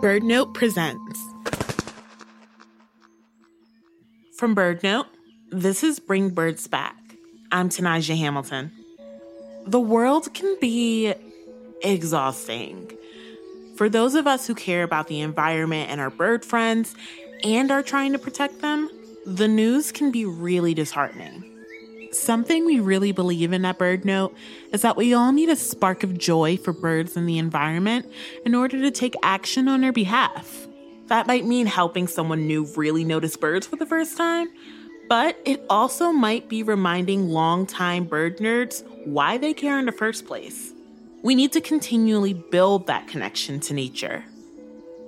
BirdNote presents. From BirdNote, this is Bring Birds Back. I'm Tenijah Hamilton. The world can be exhausting. For those of us who care about the environment and our bird friends and are trying to protect them, the news can be really disheartening. Something we really believe in at BirdNote is that we all need a spark of joy for birds and the environment in order to take action on their behalf. That might mean helping someone new really notice birds for the first time, but it also might be reminding longtime bird nerds why they care in the first place. We need to continually build that connection to nature.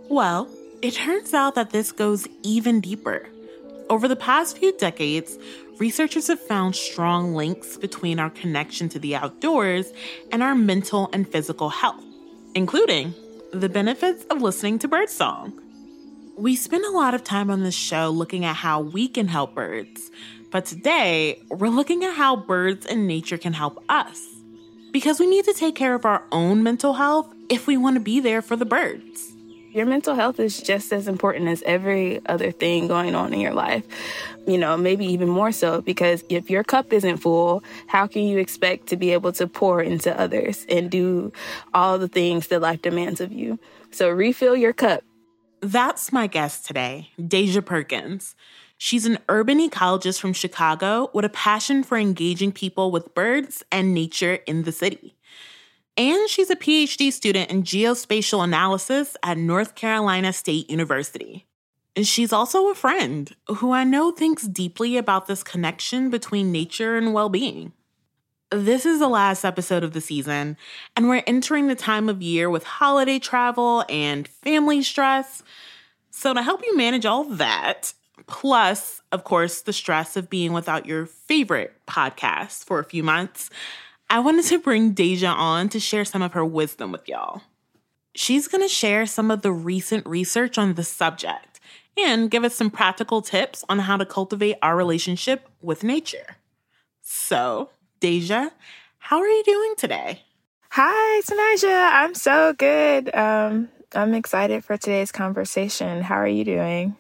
Well, it turns out that this goes even deeper. Over the past few decades, researchers have found strong links between our connection to the outdoors and our mental and physical health, including the benefits of listening to birdsong. We spend a lot of time on this show looking at how we can help birds, but today we're looking at how birds and nature can help us, because we need to take care of our own mental health if we want to be there for the birds. Your mental health is just as important as every other thing going on in your life, you know, maybe even more so, because if your cup isn't full, how can you expect to be able to pour into others and do all the things that life demands of you? So refill your cup. That's my guest today, Deja Perkins. She's an urban ecologist from Chicago with a passion for engaging people with birds and nature in the city. And she's a PhD student in geospatial analysis at North Carolina State University. And she's also a friend who I know thinks deeply about this connection between nature and well-being. This is the last episode of the season, and we're entering the time of year with holiday travel and family stress. So to help you manage all that, plus, of course, the stress of being without your favorite podcast for a few months, I wanted to bring Deja on to share some of her wisdom with y'all. She's going to share some of the recent research on the subject and give us some practical tips on how to cultivate our relationship with nature. So, Deja, how are you doing today? Hi, Tenijah. I'm so good. I'm excited for today's conversation. How are you doing?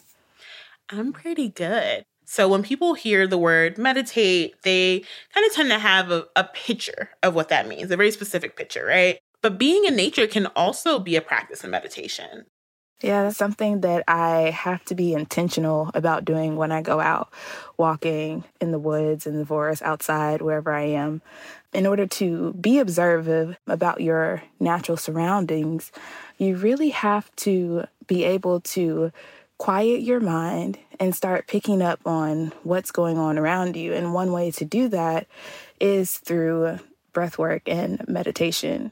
I'm pretty good. So when people hear the word meditate, they kind of tend to have a picture of what that means, a very specific picture, right? But being in nature can also be a practice in meditation. Yeah, that's something that I have to be intentional about doing when I go out walking in the woods, in the forest, outside, wherever I am, in order to be observant about your natural surroundings. You really have to be able to quiet your mind and start picking up on what's going on around you. And one way to do that is through breath work and meditation.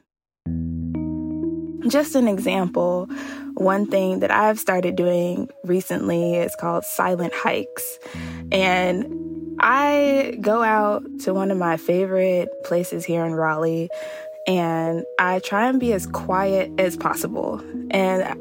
Just an example, one thing that I've started doing recently is called silent hikes. And I go out to one of my favorite places here in Raleigh, and I try and be as quiet as possible. And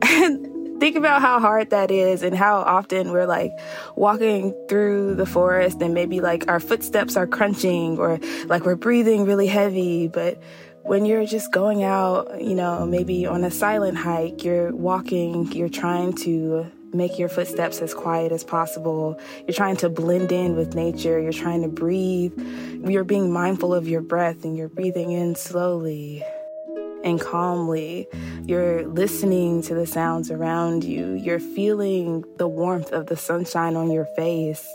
think about how hard that is and how often we're like walking through the forest and maybe like our footsteps are crunching or like we're breathing really heavy. But when you're just going out, you know, maybe on a silent hike, you're walking, you're trying to make your footsteps as quiet as possible. You're trying to blend in with nature. You're trying to breathe. You're being mindful of your breath and you're breathing in slowly and calmly. You're listening to the sounds around you. You're feeling the warmth of the sunshine on your face.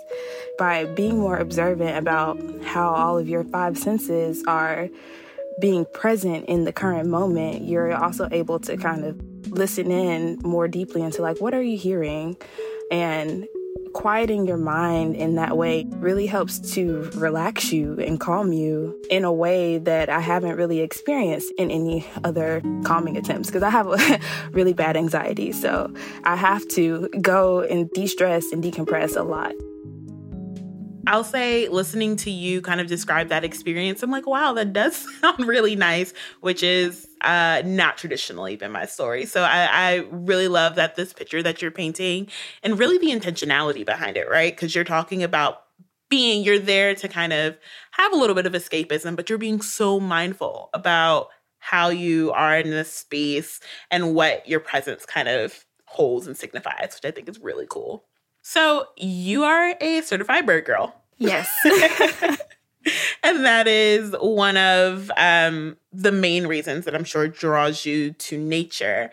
By being more observant about how all of your five senses are being present in the current moment, you're also able to kind of listen in more deeply into like, what are you hearing? And quieting your mind in that way really helps to relax you and calm you in a way that I haven't really experienced in any other calming attempts, because I have a really bad anxiety. So I have to go and de-stress and decompress a lot. I'll say, listening to you kind of describe that experience, I'm like, wow, that does sound really nice, which is not traditionally been my story. So I really love that this picture that you're painting and really the intentionality behind it, right? Because you're talking about you're there to kind of have a little bit of escapism, but you're being so mindful about how you are in this space and what your presence kind of holds and signifies, which I think is really cool. So you are a certified bird girl. Yes. And that is one of the main reasons that I'm sure draws you to nature.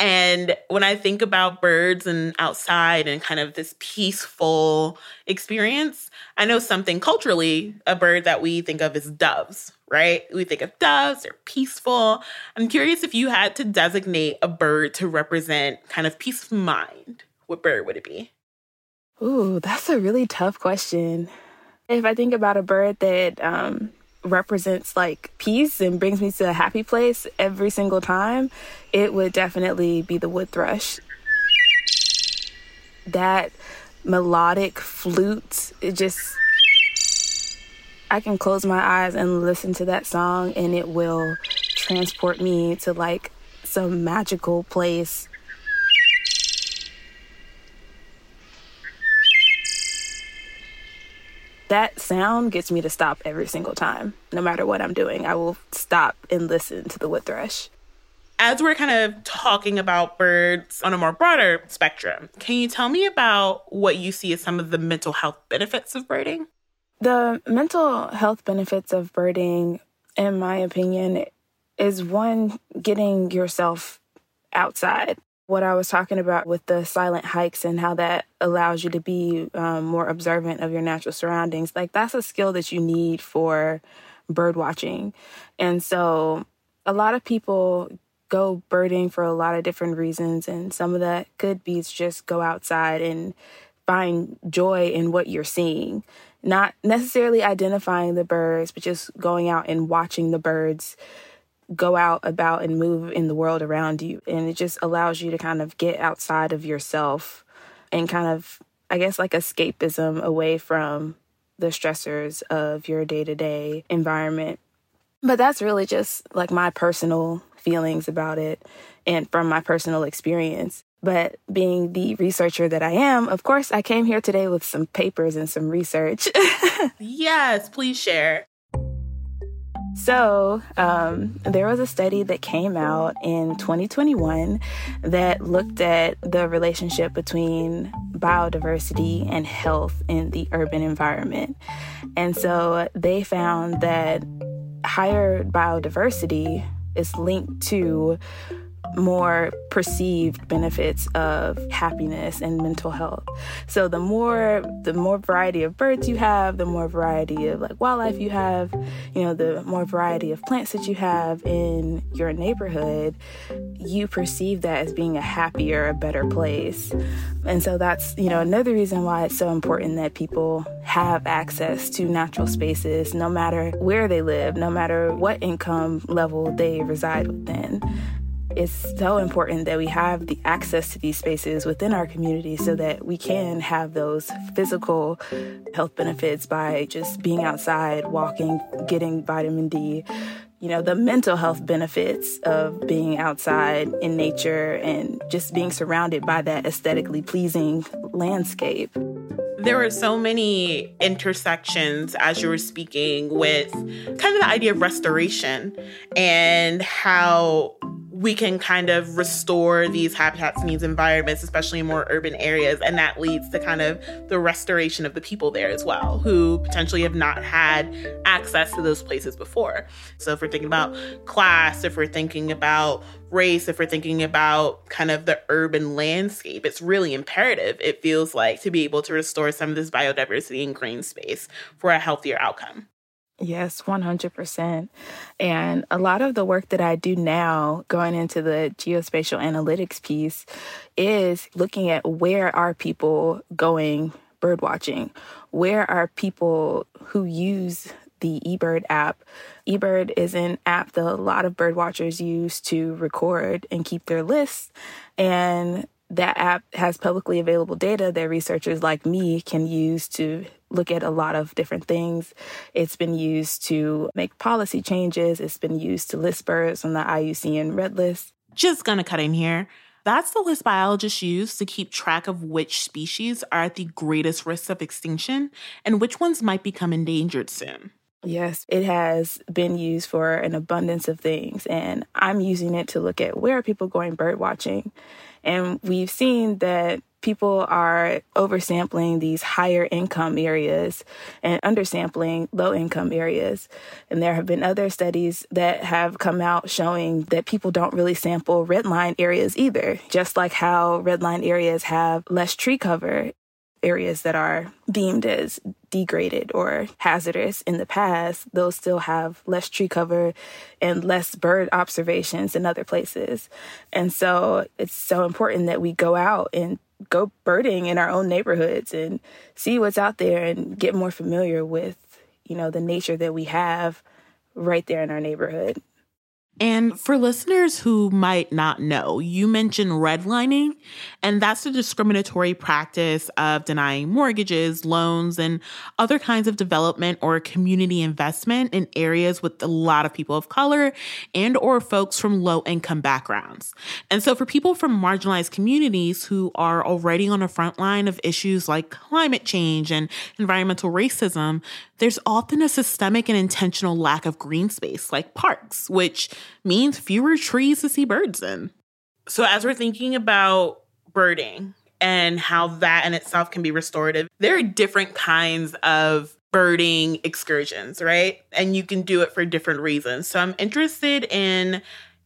And when I think about birds and outside and kind of this peaceful experience, I know something culturally, a bird that we think of is doves, right? We think of doves, they're peaceful. I'm curious if you had to designate a bird to represent kind of peace of mind, what bird would it be? Ooh, that's a really tough question. If I think about a bird that represents like peace and brings me to a happy place every single time, it would definitely be the wood thrush. That melodic flute, it just, I can close my eyes and listen to that song and it will transport me to like some magical place. That sound gets me to stop every single time. No matter what I'm doing, I will stop and listen to the wood thrush. As we're kind of talking about birds on a more broader spectrum, can you tell me about what you see as some of the mental health benefits of birding? The mental health benefits of birding, in my opinion, is one, getting yourself outside. What I was talking about with the silent hikes and how that allows you to be more observant of your natural surroundings, like that's a skill that you need for bird watching. And so a lot of people go birding for a lot of different reasons. And some of that could be just go outside and find joy in what you're seeing, not necessarily identifying the birds, but just going out and watching the birds go out about and move in the world around you. And it just allows you to kind of get outside of yourself and kind of, I guess, like escapism away from the stressors of your day-to-day environment. But that's really just like my personal feelings about it and from my personal experience. But being the researcher that I am, of course, I came here today with some papers and some research. Yes, please share. So there was a study that came out in 2021 that looked at the relationship between biodiversity and health in the urban environment. And so they found that higher biodiversity is linked to more perceived benefits of happiness and mental health. So the more variety of birds you have, the more variety of like wildlife you have, you know, the more variety of plants that you have in your neighborhood, you perceive that as being a happier, a better place. And so that's, you know, another reason why it's so important that people have access to natural spaces, no matter where they live, no matter what income level they reside within. It's so important that we have the access to these spaces within our community so that we can have those physical health benefits by just being outside, walking, getting vitamin D, you know, the mental health benefits of being outside in nature and just being surrounded by that aesthetically pleasing landscape. There were so many intersections as you were speaking with kind of the idea of restoration and how we can kind of restore these habitats and these environments, especially in more urban areas. And that leads to kind of the restoration of the people there as well, who potentially have not had access to those places before. So if we're thinking about class, if we're thinking about race, if we're thinking about kind of the urban landscape, it's really imperative, it feels like, to be able to restore some of this biodiversity and green space for a healthier outcome. Yes, 100%. And a lot of the work that I do now going into the geospatial analytics piece is looking at where are people going bird watching? Where are people who use the eBird app? eBird is an app that a lot of bird watchers use to record and keep their lists. And that app has publicly available data that researchers like me can use to look at a lot of different things. It's been used to make policy changes. It's been used to list birds on the IUCN Red List. Just gonna cut in here. That's the list biologists use to keep track of which species are at the greatest risk of extinction and which ones might become endangered soon. Yes, it has been used for an abundance of things, and I'm using it to look at where are people going bird watching. And we've seen that people are oversampling these higher income areas and undersampling low income areas. And there have been other studies that have come out showing that people don't really sample redline areas either, just like how redline areas have less tree cover. Areas that are deemed as degraded or hazardous in the past, those still have less tree cover and less bird observations in other places. And so it's so important that we go out and go birding in our own neighborhoods and see what's out there and get more familiar with, you know, the nature that we have right there in our neighborhood. And for listeners who might not know, you mentioned redlining, and that's the discriminatory practice of denying mortgages, loans, and other kinds of development or community investment in areas with a lot of people of color and or folks from low-income backgrounds. And so for people from marginalized communities who are already on the front line of issues like climate change and environmental racism, there's often a systemic and intentional lack of green space like parks, which means fewer trees to see birds in. So as we're thinking about birding and how that in itself can be restorative, there are different kinds of birding excursions, right? And you can do it for different reasons. So I'm interested in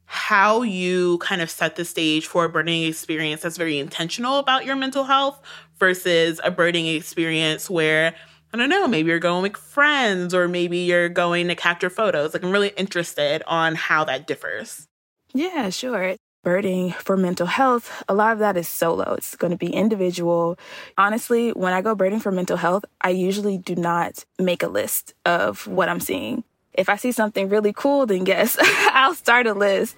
how you kind of set the stage for a birding experience that's very intentional about your mental health versus a birding experience where, I don't know, maybe you're going with friends or maybe you're going to capture photos. Like, I'm really interested on how that differs. Yeah, sure. Birding for mental health, a lot of that is solo. It's going to be individual. Honestly, when I go birding for mental health, I usually do not make a list of what I'm seeing. If I see something really cool, then yes, I'll start a list.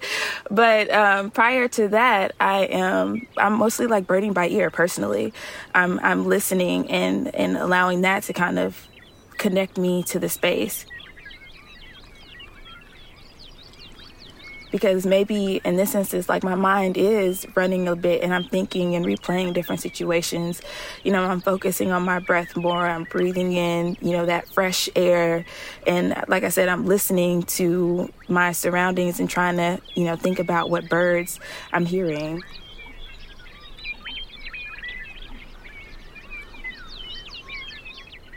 But prior to that, I'm mostly like birding by ear personally. I'm listening and allowing that to kind of connect me to the space. Because maybe in this instance, like my mind is running a bit and I'm thinking and replaying different situations. You know, I'm focusing on my breath more. I'm breathing in, you know, that fresh air. And like I said, I'm listening to my surroundings and trying to, you know, think about what birds I'm hearing.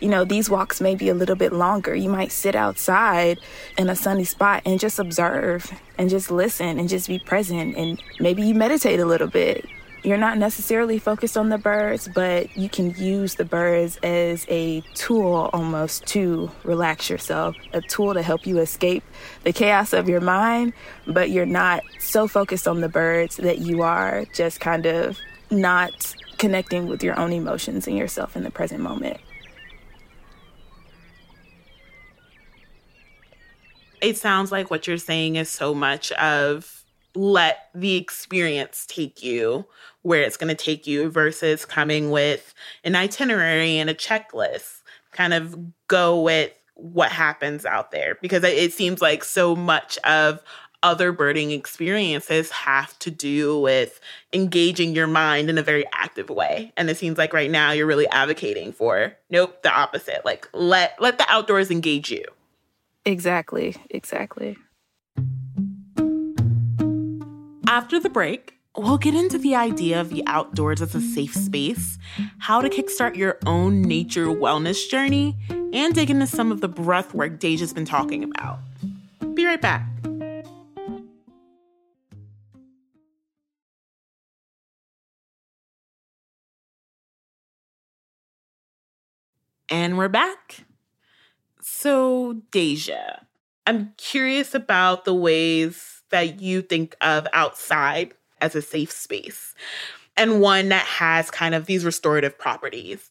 You know, these walks may be a little bit longer. You might sit outside in a sunny spot and just observe and just listen and just be present. And maybe you meditate a little bit. You're not necessarily focused on the birds, but you can use the birds as a tool almost to relax yourself, a tool to help you escape the chaos of your mind. But you're not so focused on the birds that you are just kind of not connecting with your own emotions and yourself in the present moment. It sounds like what you're saying is so much of let the experience take you where it's going to take you versus coming with an itinerary and a checklist. Kind of go with what happens out there, because it seems like so much of other birding experiences have to do with engaging your mind in a very active way. And it seems like right now you're really advocating for, nope, the opposite. Like let the outdoors engage you. Exactly. After the break, we'll get into the idea of the outdoors as a safe space, how to kickstart your own nature wellness journey, and dig into some of the breath work Deja's been talking about. Be right back. And we're back. So, Deja, I'm curious about the ways that you think of outside as a safe space and one that has kind of these restorative properties.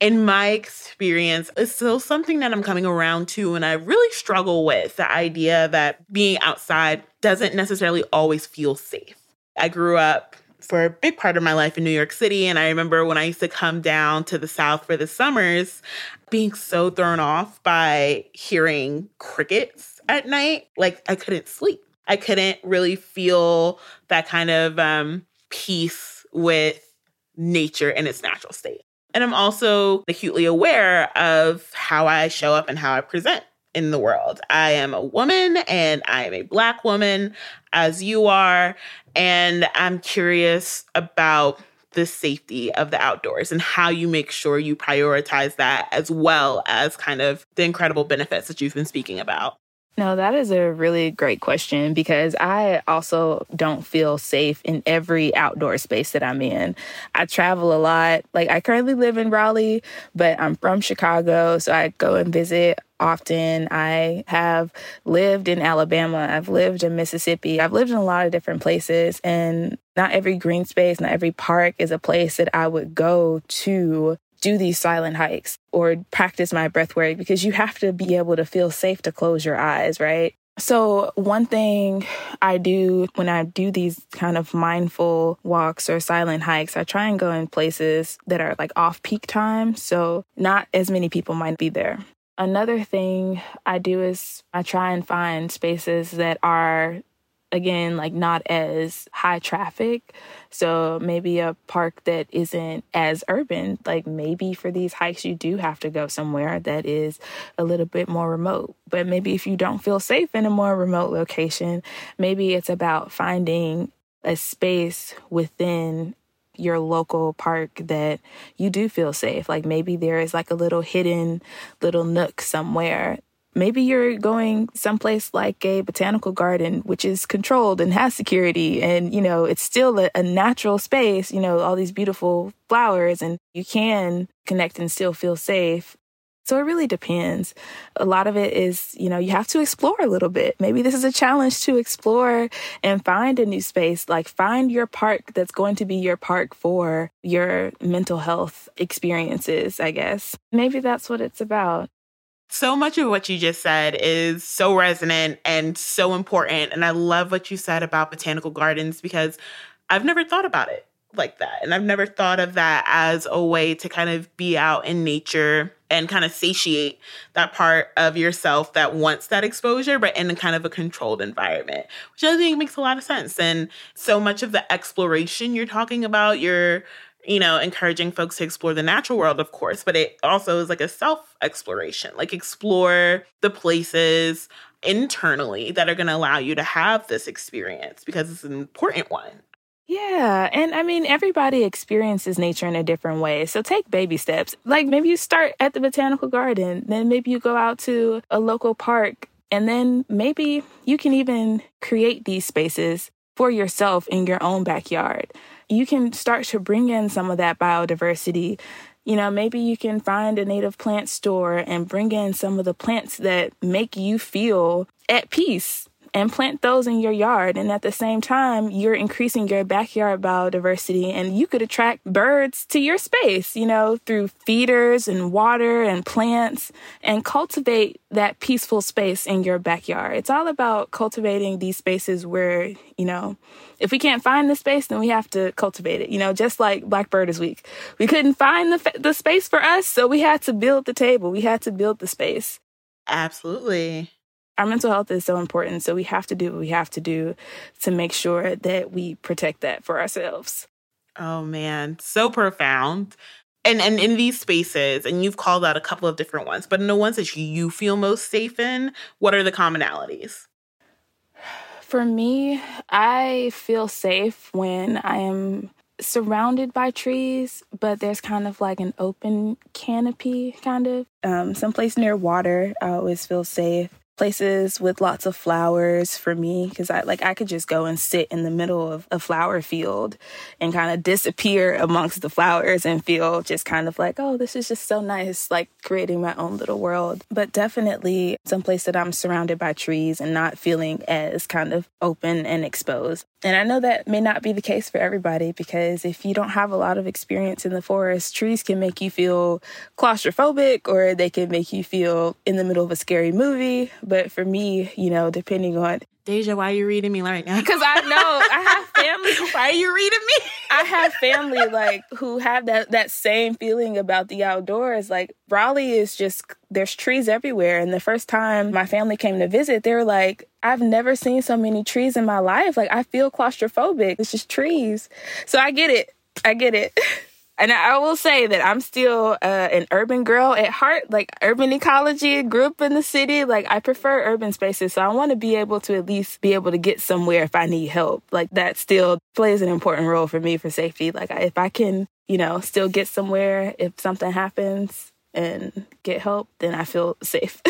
In my experience, it's still something that I'm coming around to, and I really struggle with the idea that being outside doesn't necessarily always feel safe. I grew up for a big part of my life in New York City, and I remember when I used to come down to the South for the summers, being so thrown off by hearing crickets at night. Like, I couldn't sleep. I couldn't really feel that kind of peace with nature in its natural state. And I'm also acutely aware of how I show up and how I present in the world. I am a woman and I am a Black woman, as you are, and I'm curious about the safety of the outdoors and how you make sure you prioritize that, as well as kind of the incredible benefits that you've been speaking about. No, that is a really great question, because I also don't feel safe in every outdoor space that I'm in. I travel a lot. Like, I currently live in Raleigh, but I'm from Chicago, so I go and visit often. I have lived in Alabama. I've lived in Mississippi. I've lived in a lot of different places, and not every green space, not every park is a place that I would go to do these silent hikes or practice my breath work, because you have to be able to feel safe to close your eyes, right? So one thing I do when I do these kind of mindful walks or silent hikes, I try and go in places that are like off peak time, so not as many people might be there. Another thing I do is I try and find spaces that are, again, like not as high traffic. So maybe a park that isn't as urban, like maybe for these hikes, you do have to go somewhere that is a little bit more remote. But maybe if you don't feel safe in a more remote location, maybe it's about finding a space within your local park that you do feel safe. Like maybe there is like a little hidden little nook somewhere. Maybe you're going someplace like a botanical garden, which is controlled and has security. And, you know, it's still a natural space, you know, all these beautiful flowers, and you can connect and still feel safe. So it really depends. A lot of it is, you know, you have to explore a little bit. Maybe this is a challenge to explore and find a new space, like find your park that's going to be your park for your mental health experiences, I guess. Maybe that's what it's about. So much of what you just said is so resonant and so important. And I love what you said about botanical gardens, because I've never thought about it like that. And I've never thought of that as a way to kind of be out in nature and kind of satiate that part of yourself that wants that exposure, but in a kind of a controlled environment, which I think makes a lot of sense. And so much of the exploration you're talking about, you're encouraging folks to explore the natural world, of course, but it also is like a self-exploration, like explore the places internally that are going to allow you to have this experience, because it's an important one. Yeah. And I mean, everybody experiences nature in a different way. So take baby steps. Like maybe you start at the botanical garden, then maybe you go out to a local park, and then maybe you can even create these spaces for yourself in your own backyard. You can start to bring in some of that biodiversity. You know, maybe you can find a native plant store and bring in some of the plants that make you feel at peace and plant those in your yard. And at the same time, you're increasing your backyard biodiversity, and you could attract birds to your space, you know, through feeders and water and plants, and cultivate that peaceful space in your backyard. It's all about cultivating these spaces where, you know, if we can't find the space, then we have to cultivate it. You know, just like Black Birders Week, we couldn't find the space for us, so we had to build the table. We had to build the space. Absolutely. Our mental health is so important, so we have to do what we have to do to make sure that we protect that for ourselves. Oh, man. So profound. And in these spaces, and you've called out a couple of different ones, but in the ones that you feel most safe in, what are the commonalities? For me, I feel safe when I am surrounded by trees, but there's kind of like an open canopy, kind of. Someplace near water, I always feel safe. Places with lots of flowers for me, because I could just go and sit in the middle of a flower field and kind of disappear amongst the flowers and feel just kind of like, oh, this is just so nice, like creating my own little world. But definitely someplace that I'm surrounded by trees and not feeling as kind of open and exposed. And I know that may not be the case for everybody, because if you don't have a lot of experience in the forest, trees can make you feel claustrophobic, or they can make you feel in the middle of a scary movie. But for me, you know, depending on... Deja, why are you reading me right now? Because I know I have family. Why are you reading me? I have family, like, who have that same feeling about the outdoors. Like, Raleigh is just... There's trees everywhere. And the first time my family came to visit, they were like, I've never seen so many trees in my life. Like, I feel claustrophobic. It's just trees. So I get it. And I will say that I'm still an urban girl at heart, like urban ecology, grew up in the city. Like I prefer urban spaces. So I want to be able to at least be able to get somewhere if I need help. Like that still plays an important role for me for safety. Like if I can, you know, still get somewhere, if something happens and get help, then I feel safe.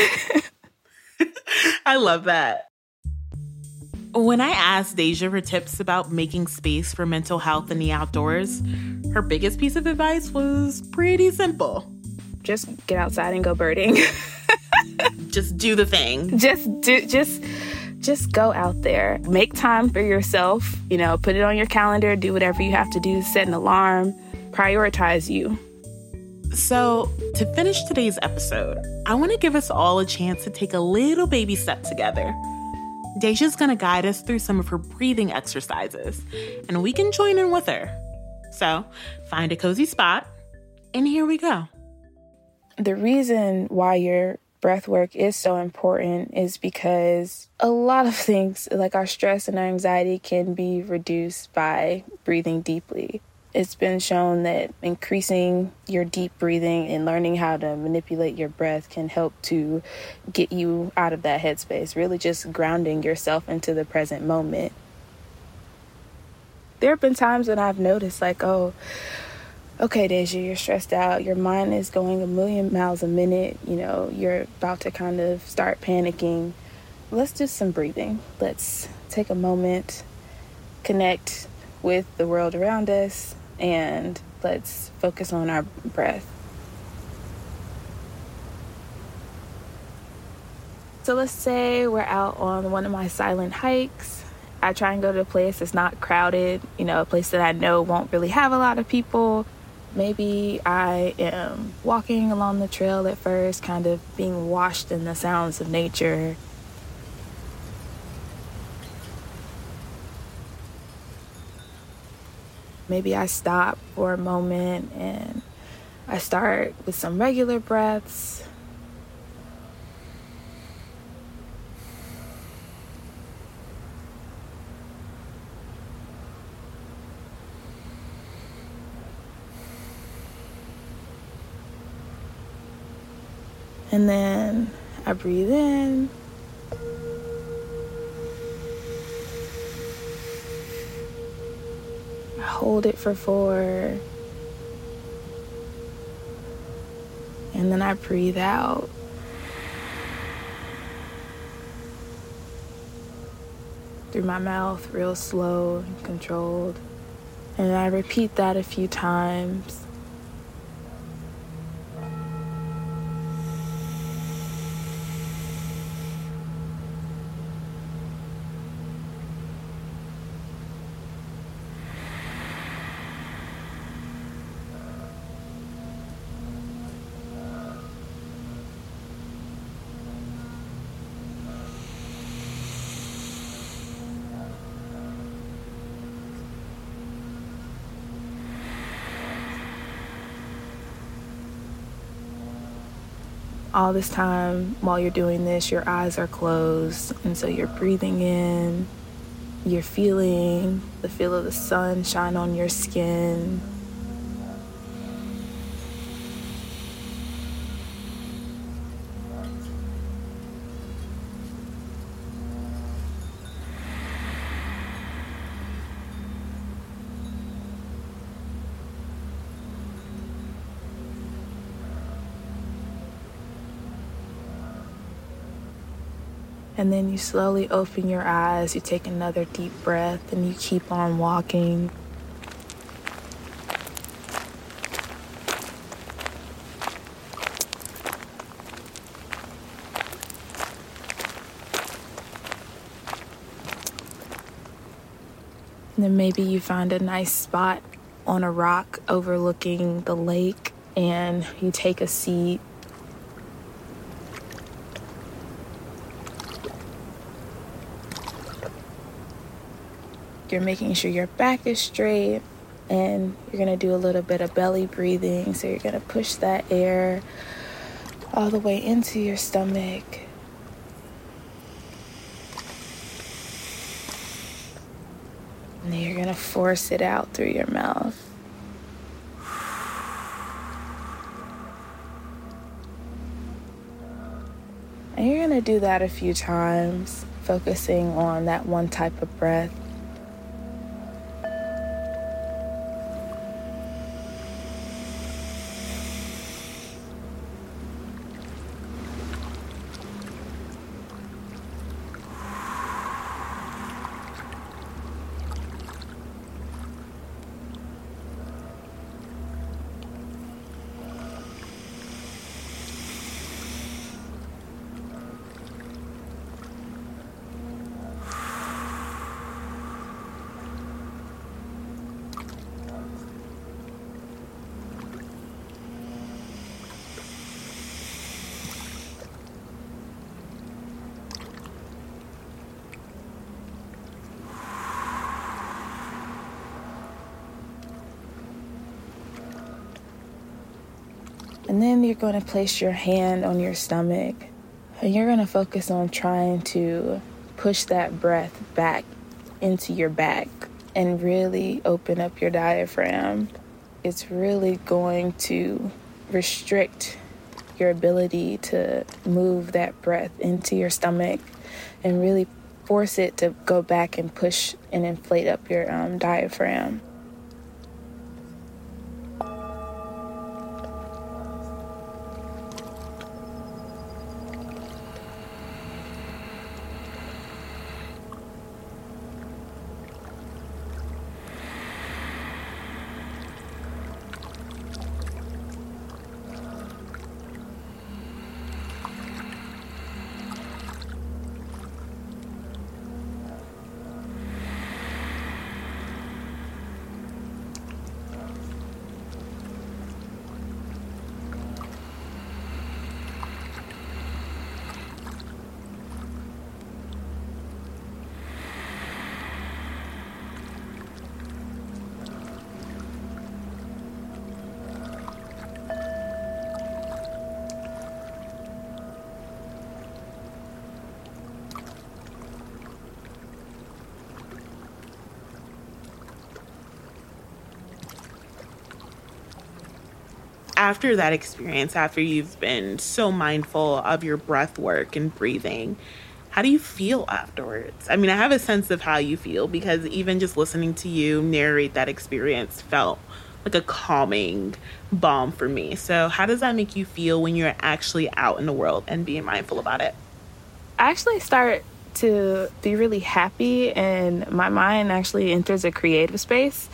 I love that. When I asked Deja for tips about making space for mental health in the outdoors, her biggest piece of advice was pretty simple. Just get outside and go birding. Just do the thing. Just go out there. Make time for yourself. You know, put it on your calendar. Do whatever you have to do. Set an alarm. Prioritize you. So, to finish today's episode, I want to give us all a chance to take a little baby step together. Deja's going to guide us through some of her breathing exercises, and we can join in with her. So, find a cozy spot, and here we go. The reason why your breath work is so important is because a lot of things, like our stress and our anxiety, can be reduced by breathing deeply. It's been shown that increasing your deep breathing and learning how to manipulate your breath can help to get you out of that headspace, really just grounding yourself into the present moment. There have been times when I've noticed like, oh, okay, Deja, you're stressed out. Your mind is going a million miles a minute. You know, you're about to kind of start panicking. Let's do some breathing. Let's take a moment, connect with the world around us, and let's focus on our breath. So let's say we're out on one of my silent hikes. I try and go to a place that's not crowded, you know, a place that I know won't really have a lot of people. Maybe I am walking along the trail at first, kind of being washed in the sounds of nature. Maybe I stop for a moment and I start with some regular breaths. And then I breathe in. Hold it for 4. And then I breathe out. Through my mouth, real slow and controlled. And I repeat that a few times. All this time, while you're doing this, your eyes are closed, and so you're breathing in, you're feeling the feel of the sun shine on your skin. And then you slowly open your eyes, you take another deep breath, and you keep on walking. And then maybe you find a nice spot on a rock overlooking the lake, and you take a seat. You're making sure your back is straight, and you're gonna do a little bit of belly breathing. So you're gonna push that air all the way into your stomach. And then you're gonna force it out through your mouth. And you're going to do that a few times, focusing on that one type of breath. And then you're going to place your hand on your stomach, and you're going to focus on trying to push that breath back into your back and really open up your diaphragm. It's really going to restrict your ability to move that breath into your stomach and really force it to go back and push and inflate up your diaphragm. After that experience, after you've been so mindful of your breath work and breathing, how do you feel afterwards? I mean, I have a sense of how you feel, because even just listening to you narrate that experience felt like a calming balm for me. So how does that make you feel when you're actually out in the world and being mindful about it? I actually start to be really happy, and my mind actually enters a creative space.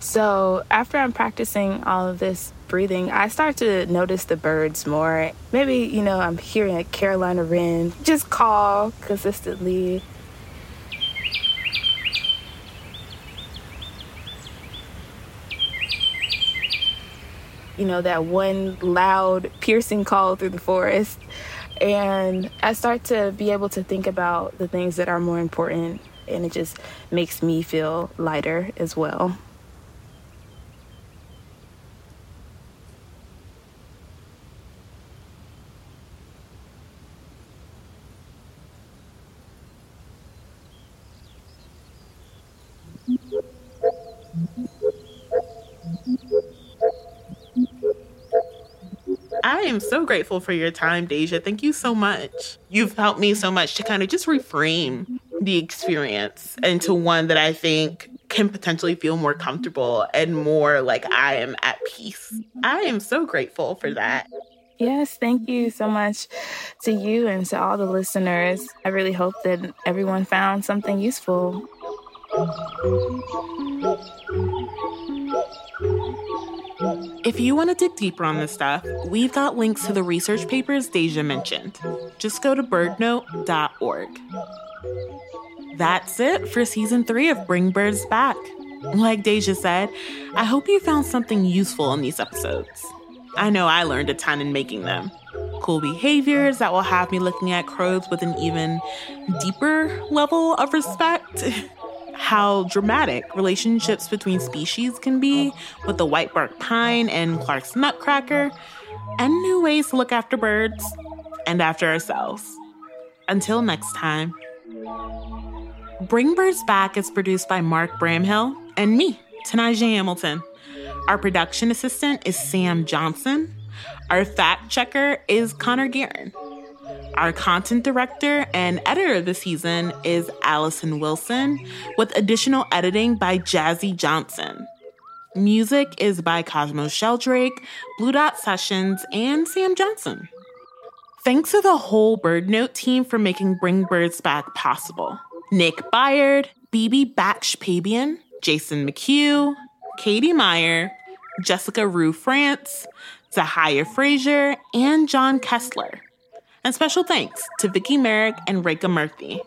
So after I'm practicing all of this breathing, I start to notice the birds more. Maybe, I'm hearing a Carolina wren just call consistently. That one loud, piercing call through the forest. And I start to be able to think about the things that are more important, and it just makes me feel lighter as well. I am so grateful for your time, Deja. Thank you so much. You've helped me so much to kind of just reframe the experience into one that I think can potentially feel more comfortable and more like I am at peace. I am so grateful for that. Yes, thank you so much to you and to all the listeners. I really hope that everyone found something useful. If you want to dig deeper on this stuff, we've got links to the research papers Deja mentioned. Just go to birdnote.org. That's it for season 3 of Bring Birds Back. Like Deja said, I hope you found something useful in these episodes. I know I learned a ton in making them. Cool behaviors that will have me looking at crows with an even deeper level of respect. How dramatic relationships between species can be with the white bark pine and Clark's Nutcracker, and new ways to look after birds and after ourselves. Until next time. Bring Birds Back is produced by Mark Bramhill and me, Tenijah Hamilton. Our production assistant is Sam Johnson. Our fact checker is Connor Guerin. Our content director and editor this season is Allison Wilson, with additional editing by Jazzy Johnson. Music is by Cosmo Sheldrake, Blue Dot Sessions, and Sam Johnson. Thanks to the whole BirdNote team for making Bring Birds Back possible. Nick Byard, Bibi Batschpabian, Jason McHugh, Katie Meyer, Jessica Rue France, Zahia Fraser, and John Kessler. And special thanks to Vicki Merrick and Rekha Murphy.